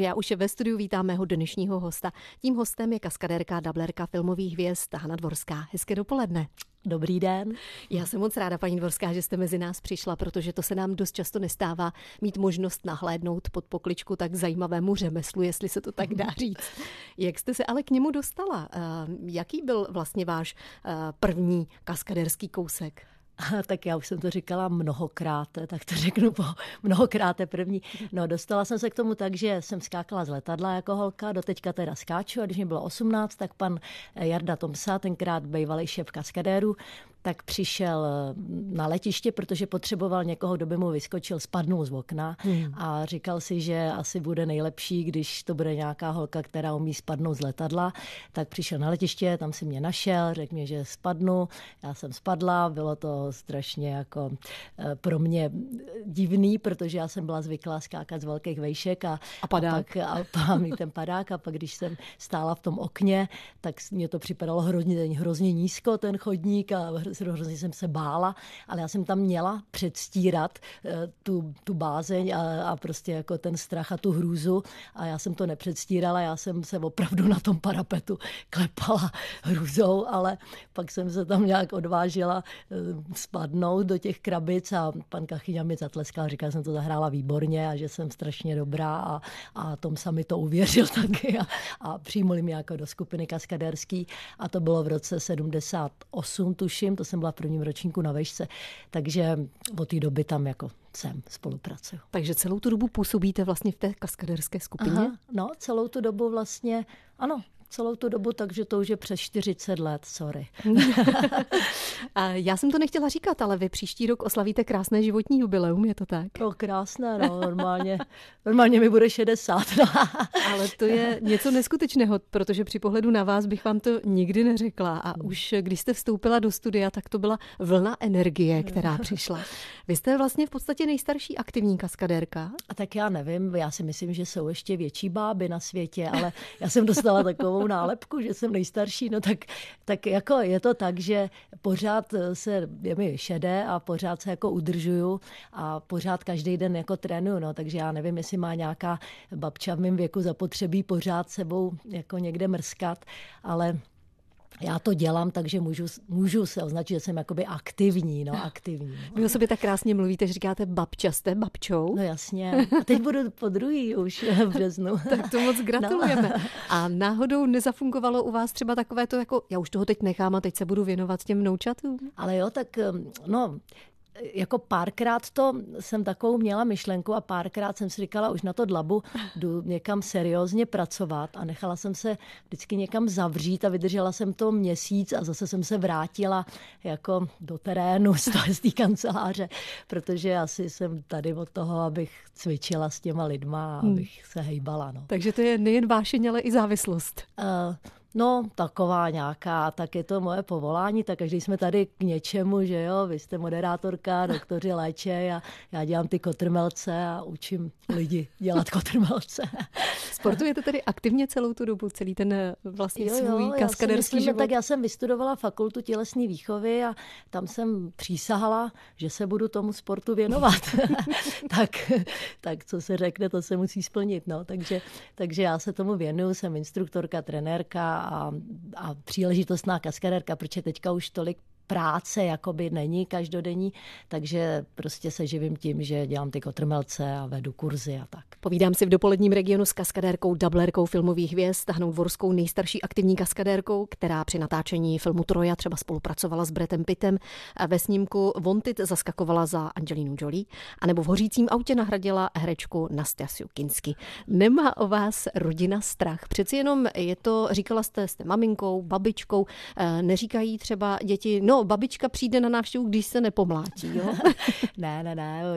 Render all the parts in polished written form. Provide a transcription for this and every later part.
Já už ve studiu vítám mého dnešního hosta. Tím hostem je kaskadérka, dablerka filmových hvězd Hana Dvorská. Hezké dopoledne. Dobrý den. Já jsem moc ráda, paní Dvorská, že jste mezi nás přišla, protože to se nám dost často nestává mít možnost nahlédnout pod pokličku tak zajímavému řemeslu, jestli se to tak dá říct. Jak jste se ale k němu dostala? Jaký byl vlastně váš první kaskadérský kousek? Tak já už jsem to říkala mnohokrát, tak to řeknu po mnohokrát první. No, dostala jsem se k tomu tak, že jsem skákala z letadla jako holka, doteďka teda skáču, a když mi bylo 18, tak pan Jarda Tomsa, tenkrát bývalý šéf kaskadérů, tak přišel na letiště, protože potřeboval někoho, kdo by mu vyskočil, spadnul z okna a říkal si, že asi bude nejlepší, když to bude nějaká holka, která umí spadnout z letadla. Tak přišel na letiště, tam si mě našel, řekl mi, že spadnu, já jsem spadla, bylo to strašně jako pro mě divný, protože já jsem byla zvyklá skákat z velkých vejšek a mít ten padák, a pak když jsem stála v tom okně, tak mě to připadalo hrozně nízko, ten chodník, a hrozně jsem se bála, ale já jsem tam měla předstírat tu bázeň a prostě jako ten strach a tu hrůzu, a já jsem to nepředstírala, já jsem se opravdu na tom parapetu klepala hrůzou, ale pak jsem se tam nějak odvážila spadnout do těch krabic a pan Kachyňa mi zatleskal, říkal, že jsem to zahrála výborně a že jsem strašně dobrá, a Tomsa mi to uvěřil taky a přijmuli mě jako do skupiny kaskadérský, a to bylo v roce 78, tuším, to jsem byla v prvním ročníku na vejšce, takže od té doby tam jako sem spolupracuju. Takže celou tu dobu působíte vlastně v té kaskadérské skupině? Aha, no, celou tu dobu vlastně, ano. Celou tu dobu, takže to už je přes 40 let, sorry. Já jsem to nechtěla říkat, ale vy příští rok oslavíte krásné životní jubileum, je to tak? No krásné, no, normálně mi bude 60. No. Ale to je něco neskutečného, protože při pohledu na vás bych vám to nikdy neřekla. A už když jste vstoupila do studia, tak to byla vlna energie, která přišla. Vy jste vlastně v podstatě nejstarší aktivní kaskadérka. A tak já nevím, já si myslím, že jsou ještě větší báby na světě, ale já jsem dostala takovou nálepku, že jsem nejstarší, no tak jako je to tak, že pořád se, je mi šedé a pořád se jako udržuju a pořád každý den jako trénuju, no, takže já nevím, jestli má nějaká babča v mém věku zapotřebí pořád sebou jako někde mrskat, ale já to dělám, takže můžu se označit, že jsem jakoby aktivní, no, aktivní. Vy o sobě tak krásně mluvíte, že říkáte babča, jste babčou? No jasně, a teď budu po druhý už v březnu. Tak to moc gratulujeme. No. A náhodou nezafungovalo u vás třeba takové to jako, já už toho teď nechám a teď se budu věnovat těm vnoučatům? Ale jo, tak no, jako párkrát to jsem takovou měla myšlenku a párkrát jsem si říkala už na to dlabu, jdu někam seriózně pracovat, a nechala jsem se vždycky někam zavřít a vydržela jsem to měsíc a zase jsem se vrátila jako do terénu z té kanceláře, protože asi jsem tady od toho, abych cvičila s těma lidma, abych se hejbala. No. Takže to je nejen vášeň, ale i závislost. No, taková nějaká, tak je to moje povolání, tak každý jsme tady k něčemu, že jo, vy jste moderátorka, doktoři léčej a já dělám ty kotrmelce a učím lidi dělat kotrmelce. Sportujete tedy aktivně celou tu dobu, celý ten vlastně svůj kaskaderský život? Tak já jsem vystudovala fakultu tělesné výchovy a tam jsem přísahala, že se budu tomu sportu věnovat. tak co se řekne, to se musí splnit, no, takže já se tomu věnuju, jsem instruktorka, trenérka a příležitostná kaskadérka, protože teďka už tolik práce jakoby není každodenní, takže prostě se živím tím, že dělám ty kotrmelce a vedu kurzy a tak. Povídám si v dopoledním Regionu s kaskadérkou, dablerkou filmových hvězd Hanou Dvorskou, nejstarší aktivní kaskadérkou, která při natáčení filmu Troja třeba spolupracovala s Brettem Pittem, ve snímku Vontit zaskakovala za Angelinu Jolie, anebo v Hořícím autě nahradila herečku Nastasiu Kinsky. Nemá o vás rodina strach? Přeci jenom je to, říkala jste maminkou, babičkou, neříkají třeba děti, no, babička přijde na návštěvu, když se nepomlátí, jo? Ne.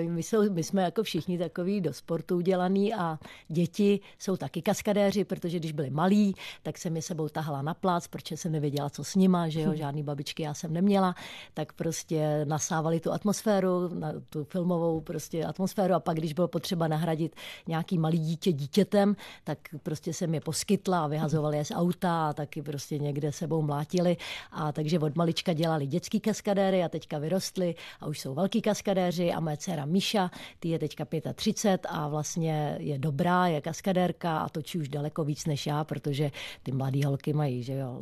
My jsme jako všichni takový do sportu udělaný a děti jsou taky kaskadéři, protože když byli malí, tak jsem je sebou tahala na plác, protože jsem nevěděla, co s nima, že jo, žádný babičky já jsem neměla, tak prostě nasávali tu atmosféru, tu filmovou prostě atmosféru, a pak, když bylo potřeba nahradit nějaký malý dítě dítětem, tak prostě jsem je poskytla a vyhazovali je z auta a taky prostě někde sebou mlátili, a takže od malička dělali dětský kaskadéry a teďka vyrostli a už jsou velký kaskadéři a moje dcera Míša, ty je teďka 35 a vlastně je dobrá, je kaskadérka a točí už daleko víc než já, protože ty mladý holky mají, že jo,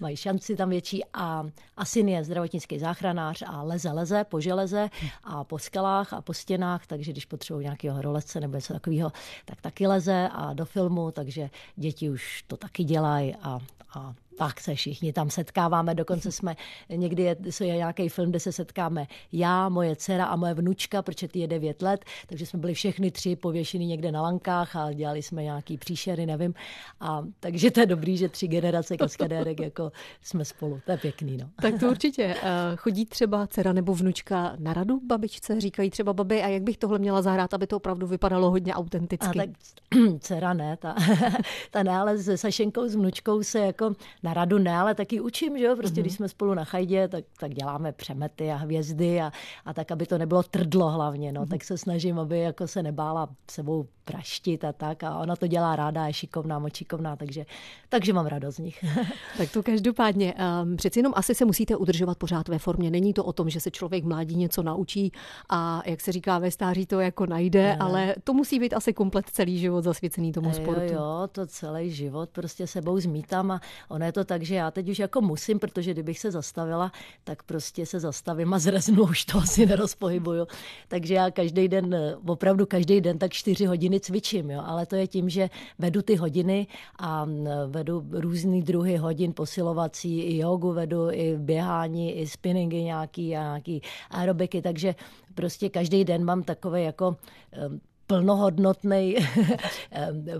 mají šanci tam větší a syn je zdravotnický záchranář a leze po železe a po skalách a po stěnách, takže když potřebují nějakého horolezce nebo něco takového, tak taky leze a do filmu, takže děti už to taky dělají a tak se všichni tam setkáváme, dokonce jsme někdy je nějaký film, kde se setkáme já, moje dcera a moje vnučka, protože ty je 9 let, takže jsme byli všechny tři pověšený někde na lankách a dělali jsme nějaký příšery, nevím. A takže to je dobrý, že 3 generace kaskadérek jako jsme spolu, to je pěkný. No. Tak to určitě. Chodí třeba dcera nebo vnučka na radu babičce, říkají třeba babi, a jak bych tohle měla zahrát, aby to opravdu vypadalo hodně autenticky. A tak dcera ne, ta ne, ale se Sašenkou, s vnučkou se jako na radu ne, ale taky učím, že jo, prostě když jsme spolu na chajdě, tak děláme přemety a hvězdy a tak, aby to nebylo trdlo hlavně, no, tak se snažím, aby jako se nebála sebou praštit a tak, a ona to dělá ráda, je šikovná, moc šikovná, takže mám radost z nich. Tak to každopádně, přeci jenom asi se musíte udržovat pořád ve formě, není to o tom, že se člověk mládí něco naučí a jak se říká ve stáří to jako najde, ne. Ale to musí být asi komplet celý život zasvěcený tomu sportu. Jo, to celý život prostě sebou zmítám a ona to tak, že já teď už jako musím, protože kdybych se zastavila, tak prostě se zastavím a zreznu, už to asi nerozpohybuju. Takže já opravdu každý den, tak 4 hodiny cvičím, jo? Ale to je tím, že vedu ty hodiny a vedu různý druhy hodin, posilovací, i jogu vedu, i běhání, i spinningy nějaký aerobiky, takže prostě každý den mám takové jako plnohodnotný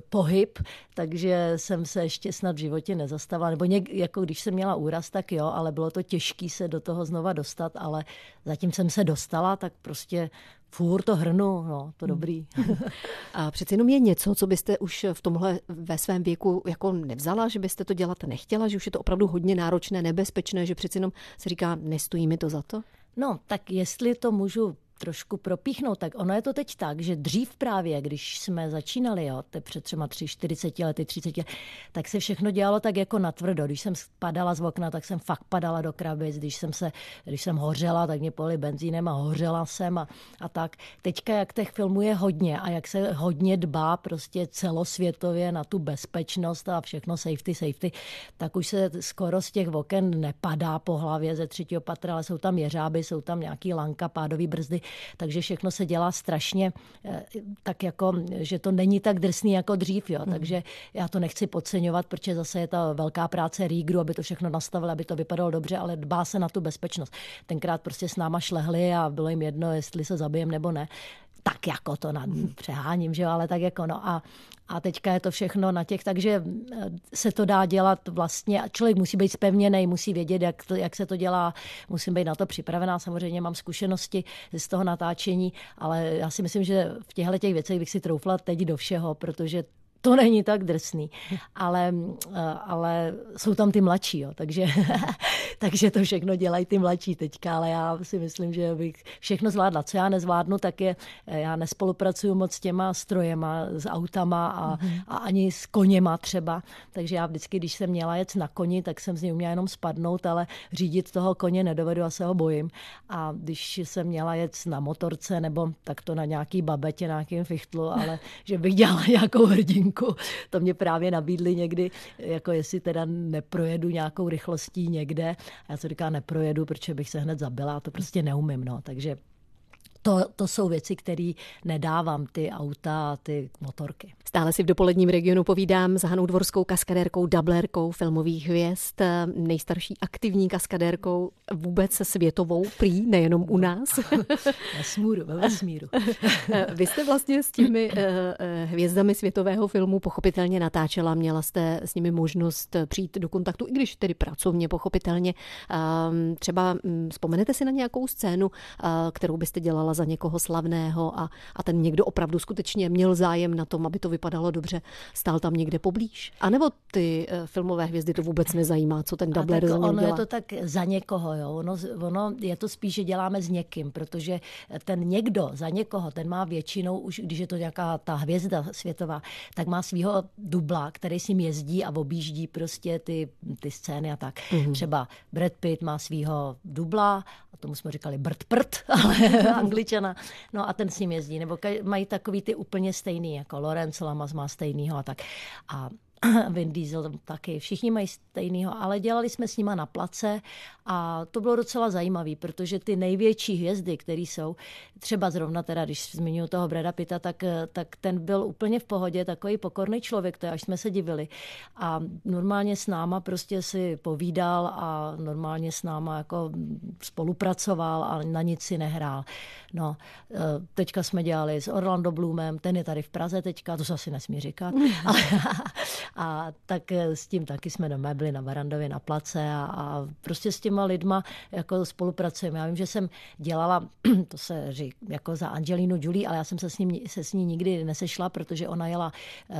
pohyb, takže jsem se ještě snad v životě nezastavila, nebo jako když jsem měla úraz, tak jo, ale bylo to těžké se do toho znova dostat, ale zatím jsem se dostala, tak prostě furt to hrnu, no, to dobrý. A přeci jenom je něco, co byste už v tomhle ve svém věku jako nevzala, že byste to dělat nechtěla, že už je to opravdu hodně náročné, nebezpečné, že přeci jenom se říká, nestojí mi to za to? No, tak jestli to můžu trošku propíchnout, tak ono je to teď tak, že dřív právě, když jsme začínali, jo, před 40 lety, 30 let, tak se všechno dělalo tak jako natvrdo. Když jsem padala z okna, tak jsem fakt padala do krabic, když jsem hořela, tak mě polili benzínem a hořela jsem a tak. Teďka, jak těch filmů je hodně a jak se hodně dbá prostě celosvětově na tu bezpečnost a všechno safety, tak už se skoro z těch oken nepadá po hlavě ze 3. patra, ale jsou tam jeřáby, jsou tam nějaký lanka, pádový brzdy, takže všechno se dělá strašně tak jako, že to není tak drsný jako dřív, jo. Takže já to nechci podceňovat, protože zase je ta velká práce Rígru, aby to všechno nastavili, aby to vypadalo dobře, ale dbá se na tu bezpečnost. Tenkrát prostě s náma šlehli a bylo jim jedno, jestli se zabijem nebo ne. Tak jako to přeháním, že jo, ale tak jako no a teďka je to všechno na těch, takže se to dá dělat vlastně, člověk musí být zpevněný, musí vědět, jak se to dělá, musím být na to připravená, samozřejmě mám zkušenosti z toho natáčení, ale já si myslím, že v těchto věcech bych si troufla teď do všeho, protože to není tak drsný, ale jsou tam ty mladší, jo, takže to všechno dělají ty mladší teďka, ale já si myslím, že bych všechno zvládla. Co já nezvládnu, tak já nespolupracuju moc s těma strojema, s autama a ani s koněma třeba, takže já vždycky, když jsem měla jet na koni, tak jsem z něj uměla jenom spadnout, ale řídit toho koně nedovedu a se ho bojím. A když jsem měla jet na motorce, nebo tak to na nějaký babetě, na nějakým fichtlu, ale že bych dělala nějakou hrdinku. To mě právě nabídli někdy, jako jestli teda neprojedu nějakou rychlostí někde. A já se říkám, neprojedu, protože bych se hned zabila, to prostě neumím, no. Takže to jsou věci, které nedávám, ty auta, ty motorky. Stále si v Dopoledním regionu povídám s Hanou Dvorskou, kaskadérkou, dublérkou filmových hvězd, nejstarší aktivní kaskadérkou vůbec světovou, prý, nejenom u nás. Ve vesmíru. Vy jste vlastně s těmi hvězdami světového filmu pochopitelně natáčela, měla jste s nimi možnost přijít do kontaktu, i když tedy pracovně, pochopitelně. Třeba vzpomenete si na nějakou scénu, kterou byste dělala považovala za někoho slavného a ten někdo opravdu skutečně měl zájem na tom, aby to vypadalo dobře, stál tam někde poblíž. A nebo ty filmové hvězdy to vůbec nezajímá, co ten dubler za něj dělá? Ono je to tak za někoho, jo. Ono je to spíš, že děláme s někým, protože ten někdo za někoho, ten má většinou, už když je to nějaká ta hvězda světová, tak má svýho dubla, který s ním jezdí a objíždí prostě ty scény a tak. Mm-hmm. Třeba Brett Pitt má svýho dubla, a tomu jsme říkali Brtt, ale Angličana, no a ten s ním jezdí. Nebo mají takový ty úplně stejný, jako Lawrence Lamas má stejnýho a tak. A Vin Diesel taky, všichni mají stejnýho, ale dělali jsme s nima na place a to bylo docela zajímavé, protože ty největší hvězdy, které jsou, třeba zrovna teda, když zmiňuji toho Breda Pitta, tak ten byl úplně v pohodě, takový pokorný člověk, to je, až jsme se divili. A normálně s náma prostě si povídal a normálně s náma jako spolupracoval a na nic si nehrál. No, teďka jsme dělali s Orlando Bloomem, ten je tady v Praze teďka, to se asi nesmí říkat, a tak s tím taky jsme doma byli na Barandově, na place a prostě s těma lidma jako spolupracujeme. Já vím, že jsem dělala, to se řík, jako za Angelinu Jolie, ale já jsem se s ní nikdy nesešla, protože ona jela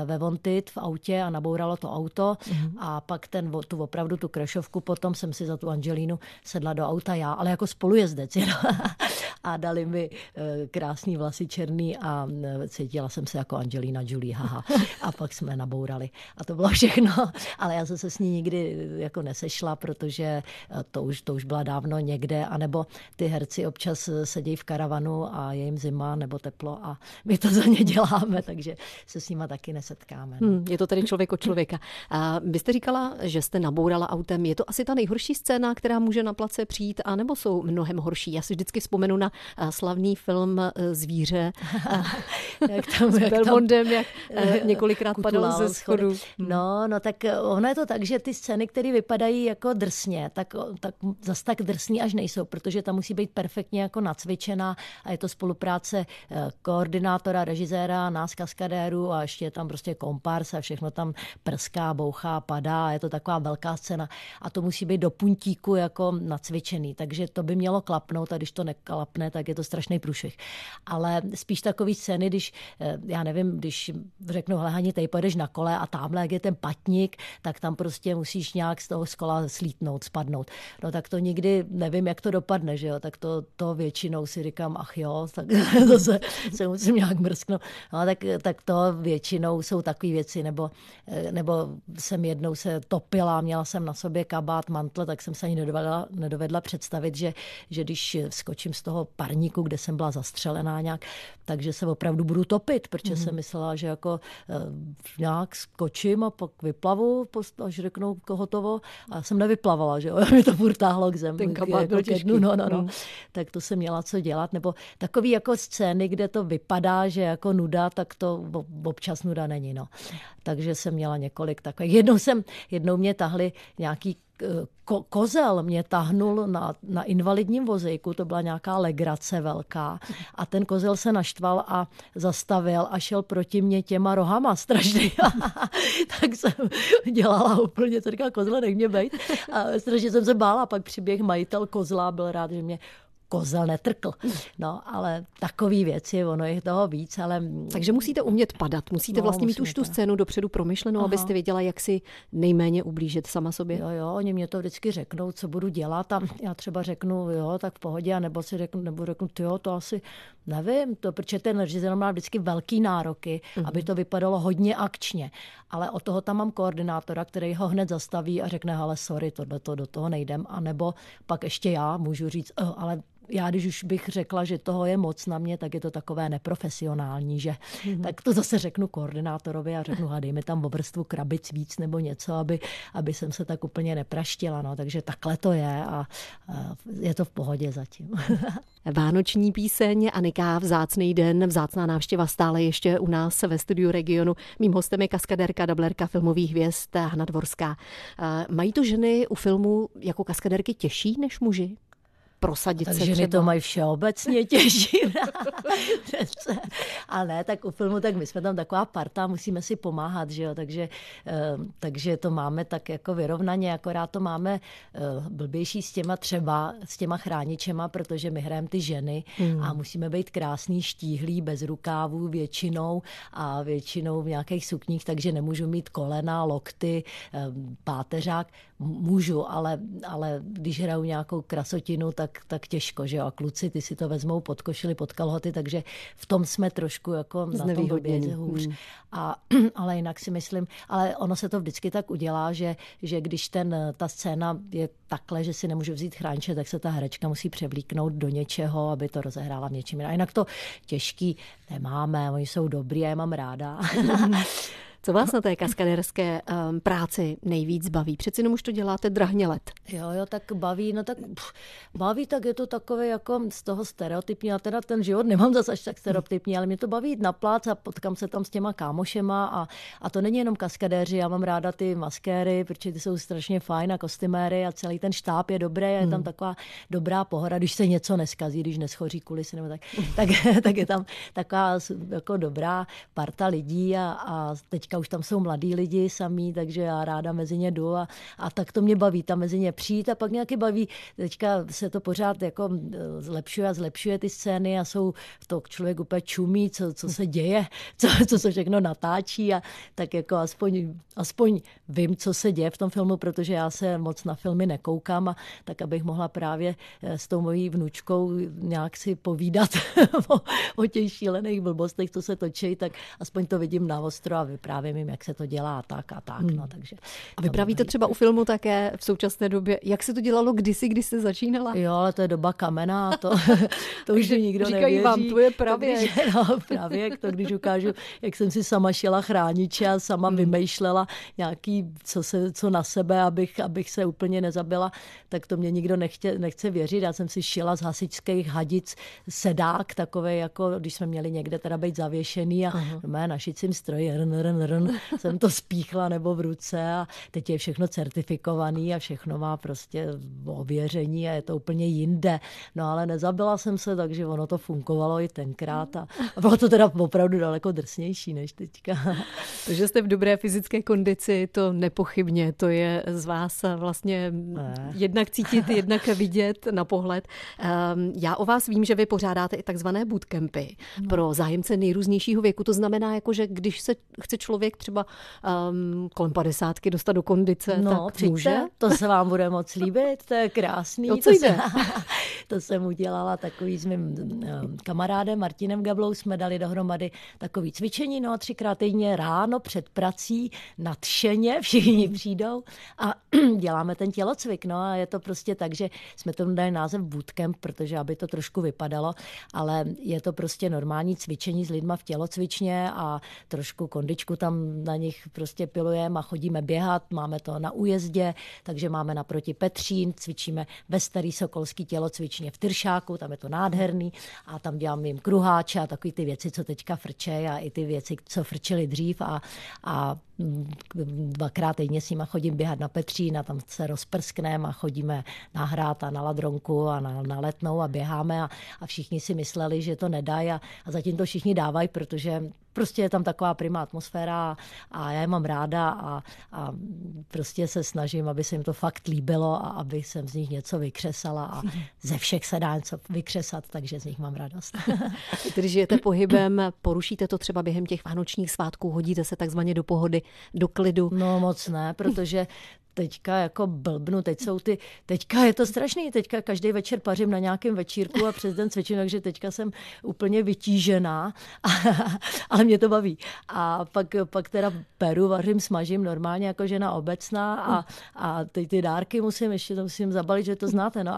ve Vontit v autě a nabouralo to auto a pak tu krešovku potom jsem si za tu Angelinu sedla do auta já, ale jako spolujezdec jenom. A dali mi krásný vlasy černý a cítila jsem se jako Angelina Jolie, haha. A pak jsme nabourali. A to bylo všechno, ale já jsem se s ní nikdy jako nesešla, protože to už byla dávno někde, anebo ty herci občas sedějí v karavanu a je jim zima nebo teplo a my to za ně děláme, takže se s nima taky nesetkáme. No. Je to tedy člověk od člověka. Vy jste říkala, že jste nabourala autem. Je to asi ta nejhorší scéna, která může na place přijít, anebo jsou mnohem horší? Já si vždycky vzpomenu na slavný film Zvíře s Belmondem, jak několikrát padal ze schodu. No, tak ono je to tak, že ty scény, které vypadají jako drsně, tak zas tak drsný až nejsou, protože ta musí být perfektně jako nacvičená a je to spolupráce koordinátora, režiséra, nás kaskadérů a ještě je tam prostě kompars a všechno tam prská, bouchá, padá a je to taková velká scéna a to musí být do puntíku jako nacvičený, takže to by mělo klapnout a když to neklapne, tak je to strašný průšvih. Ale spíš takový scény, když, já nevím, když řeknu, hele Hani, tady pojedeš na kole a tamhle, jak je ten patník, tak tam prostě musíš nějak z toho kola slítnout, spadnout. No tak to nikdy nevím, jak to dopadne, že jo, tak to většinou si říkám, ach jo, tak to se musím nějak mrsknout. No tak to většinou jsou takové věci, nebo jsem jednou se topila, měla jsem na sobě kabát, mantle, tak jsem se ani nedovedla představit, že když skočím z toho parníku, kde jsem byla zastřelená nějak, takže se opravdu budu topit, protože jsem myslela, že jako nějak skočím a pak vyplavu, až řeknou hotovo. A jsem nevyplavala, že jo, mě to furt táhlo k zemi. Ten kabát byl těžký. No. Tak to jsem měla co dělat, nebo takový jako scény, kde to vypadá, že jako nuda, tak to občas nuda není, no. Takže jsem měla několik takových. Jednou mě tahli nějaký kozel mě tahnul na invalidním vozejku, to byla nějaká legrace velká a ten kozel se naštval a zastavil a šel proti mě těma rohama strašně. Tak jsem dělala úplně, co říkala, kozle, nech mě bejt. A strašně jsem se bála, pak přiběh majitel kozla, byl rád, že mě kozel netrkl. No, ale takový věci, ono je toho víc, ale... Takže musíte umět padat, musíte vlastně mít už tu scénu dopředu promyšlenou, abyste věděla, jak si nejméně ublížit sama sobě. Jo, oni mě to vždycky řeknou, co budu dělat a já třeba řeknu, jo, tak v pohodě, anebo si řeknu, jo, to asi nevím, protože ten režisér má vždycky velký nároky, aby to vypadalo hodně akčně, ale od toho tam mám koordinátora, který ho hned zastaví a řekne, hele, sorry, tohleto, do toho nejdem, anebo pak ještě já můžu říct, ale já když už bych řekla, že toho je moc na mě, tak je to takové neprofesionální, že? Tak to zase řeknu koordinátorovi a řeknu, dej mi tam o vrstvu krabic víc nebo něco, aby jsem se tak úplně nepraštila, no, takže takhle to je a je to v pohodě zatím. Vánoční píseň, Anika, Vzácnej den, vzácná návštěva stále ještě u nás ve studiu Regionu. Mým hostem je kaskadérka, dublerka filmových hvězd Hana Dvorská. Mají to ženy u filmu jako kaskadérky těžší než muži? prosadit se. Takže to mají všeobecně těžší. Ale tak u filmu, tak my jsme tam taková parta, musíme si pomáhat, že jo, takže to máme tak jako vyrovnaně, akorát to máme blbější s těma třeba, s těma chráničema, protože my hrajeme ty ženy a musíme být krásný, štíhlý, bez rukávů většinou a většinou v nějakých sukních, takže nemůžu mít kolena, lokty, páteřák. Můžu, ale když hraju nějakou krasotinu, tak těžko, že jo. A kluci, ty si to vezmou pod košili, pod kalhoty, takže v tom jsme trošku jako na tom době hůř. Ale jinak si myslím, ale ono se to vždycky tak udělá, že když ta scéna je takhle, že si nemůžu vzít chránče, tak se ta herečka musí převlíknout do něčeho, aby to rozehrála v něčem. A jinak to těžký nemáme, oni jsou dobrý a já mám ráda. Co vás na té kaskadérské práci nejvíc baví? Přeci jenom už to děláte drahně let. Jo, tak baví, tak je to takové jako z toho stereotypní. Já teda ten život nemám zase až tak stereotypní, ale mě to baví jít na plác a potkám se tam s těma kámošema a to není jenom kaskadéři, já mám ráda ty maskéry, protože ty jsou strašně fajn a kostyméry a celý ten štáb je dobrý a je tam taková dobrá pohoda, když se něco neskazí, když neschoří kulisy nebo tak je tam taková jako dobrá parta lidí a teď už tam jsou mladí lidi samí, takže já ráda mezi ně jdu a tak to mě baví, tam mezi ně přijít a pak nějaký baví. Teďka se to pořád jako zlepšuje a zlepšuje ty scény a jsou to člověk úplně čumí, co se děje, co se všechno natáčí a tak jako aspoň vím, co se děje v tom filmu, protože já se moc na filmy nekoukám a tak, abych mohla právě s tou mojí vnučkou nějak si povídat o těch šílených blbostech, co se točí, tak aspoň to vidím na ostro a právě vím, jak se to dělá a tak. No, takže a vypravíte třeba u filmu také v současné době, jak se to dělalo kdysi, když jste začínala? Jo, ale to je doba kamena, to už nikdo říkají nevěří. Říkají vám, to je pravěk. Když ukážu, jak jsem si sama šila chrániče a sama vymýšlela nějaký, co na sebe, abych se úplně nezabila, tak to mě nikdo nechce věřit. Já jsem si šila z hasičských hadic sedák, takovej jako, když jsme měli někde teda být zavěšený a na šicím stroji jsem to spíchla nebo v ruce a teď je všechno certifikovaný a všechno má prostě ověření a je to úplně jinde. No ale nezabila jsem se, takže ono to fungovalo i tenkrát a bylo to teda opravdu daleko drsnější než teďka. To, že jste v dobré fyzické kondici, to nepochybně, to je z vás vlastně jednak cítit, jednak vidět na pohled. Já o vás vím, že vy pořádáte i takzvané bootcampy pro zájemce nejrůznějšího věku, to znamená jako, že když se chce člověk třeba kolem 50 dostat do kondice, tak přijďte, může. To se vám bude moc líbit, to je krásný. To jsem udělala takový s mým kamarádem Martinem Gablou, jsme dali dohromady takový cvičení, no a 3x týdně ráno před prací nadšeně všichni přijdou a děláme ten tělocvik, no a je to prostě tak, že jsme tomu dali název bootcamp, protože aby to trošku vypadalo, ale je to prostě normální cvičení s lidma v tělocvičně a trošku kondičku tam na nich prostě pilujeme a chodíme běhat, máme to na Újezdě, takže máme naproti Petřín, cvičíme ve Starý Sokolský tělocvičně v Tyršáku, tam je to nádherný a tam děláme jim kruháče a takový ty věci, co teďka frčej a i ty věci, co frčely dřív a 2x týdně s nima chodím běhat na Petřín a tam se rozprskneme a chodíme na Hrad a na Ladronku a na Letnou a běháme a všichni si mysleli, že to nedají a zatím to všichni dávají, protože prostě je tam taková prima atmosféra a já je mám ráda a prostě se snažím, aby se jim to fakt líbilo a aby jsem z nich něco vykřesala a ze všech se dá něco vykřesat, takže z nich mám radost. Když žijete pohybem, porušíte to třeba během těch vánočních svátků, hodíte se takzvaně do pohody, do klidu? No moc ne, protože teďka jako blbnu, teďka je to strašný, teďka každý večer pařím na nějakém večírku a přes den cvičím, takže teďka jsem úplně vytížená, ale mě to baví. A pak teda peru, vařím, smažím normálně jako žena obecná a teď ty dárky ještě to musím zabalit, že to znáte, no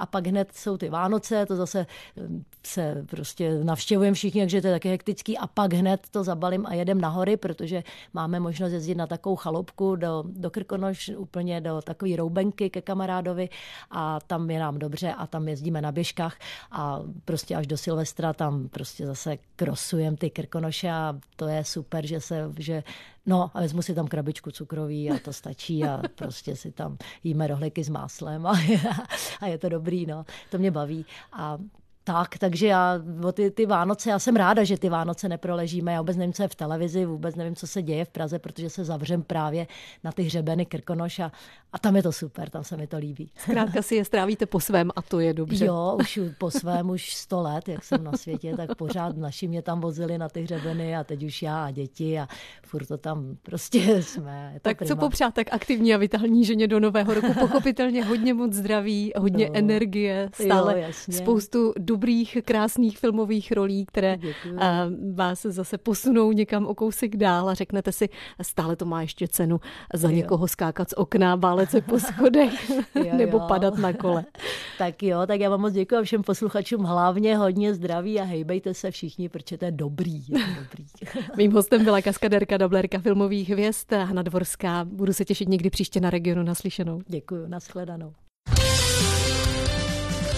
a pak hned jsou ty Vánoce, to zase se prostě navštěvujem všichni, takže to je taky hektický a pak hned to zabalím a jedem na hory, protože máme možnost jezdit na takovou chaloupku do Krkonoš úplně do takové roubenky ke kamarádovi a tam je nám dobře a tam jezdíme na běžkách a prostě až do Silvestra tam prostě zase krosujeme ty Krkonoše a to je super, a vezmu si tam krabičku cukroví a to stačí a prostě si tam jíme rohlíky s máslem a je to dobrý, no. To mě baví a takže já ty Vánoce, já jsem ráda, že ty Vánoce neproležíme. Já vůbec nevím, co je v televizi, vůbec nevím, co se děje v Praze, protože se zavřem právě na ty hřebeny Krkonoš a tam je to super, tam se mi to líbí. Zkrátka si je strávíte po svém a to je dobře. Jo, už po svém, už 100 let, jak jsem na světě, tak pořád naši mě tam vozili na ty hřebeny a teď už já a děti a furt to tam prostě jsme. Tak prima. Co popřát tak aktivní a vitální ženě do nového roku? Pochopitelně hodně moc zdraví, hodně energie, stále jo, spoustu dobrých, krásných filmových rolí, které vás zase posunou někam o kousek dál a řeknete si, stále to má ještě cenu za někoho skákat z okna, bálet se po schodech nebo padat na kole. Tak jo, tak já vám moc děkuji všem posluchačům, hlavně hodně zdraví a hejbejte se všichni, protože to je dobrý. Mým hostem byla kaskadérka, dublérka filmových hvězd Hana Dvorská. Budu se těšit někdy příště na Regionu. Naslyšenou. Děkuji, nashledanou.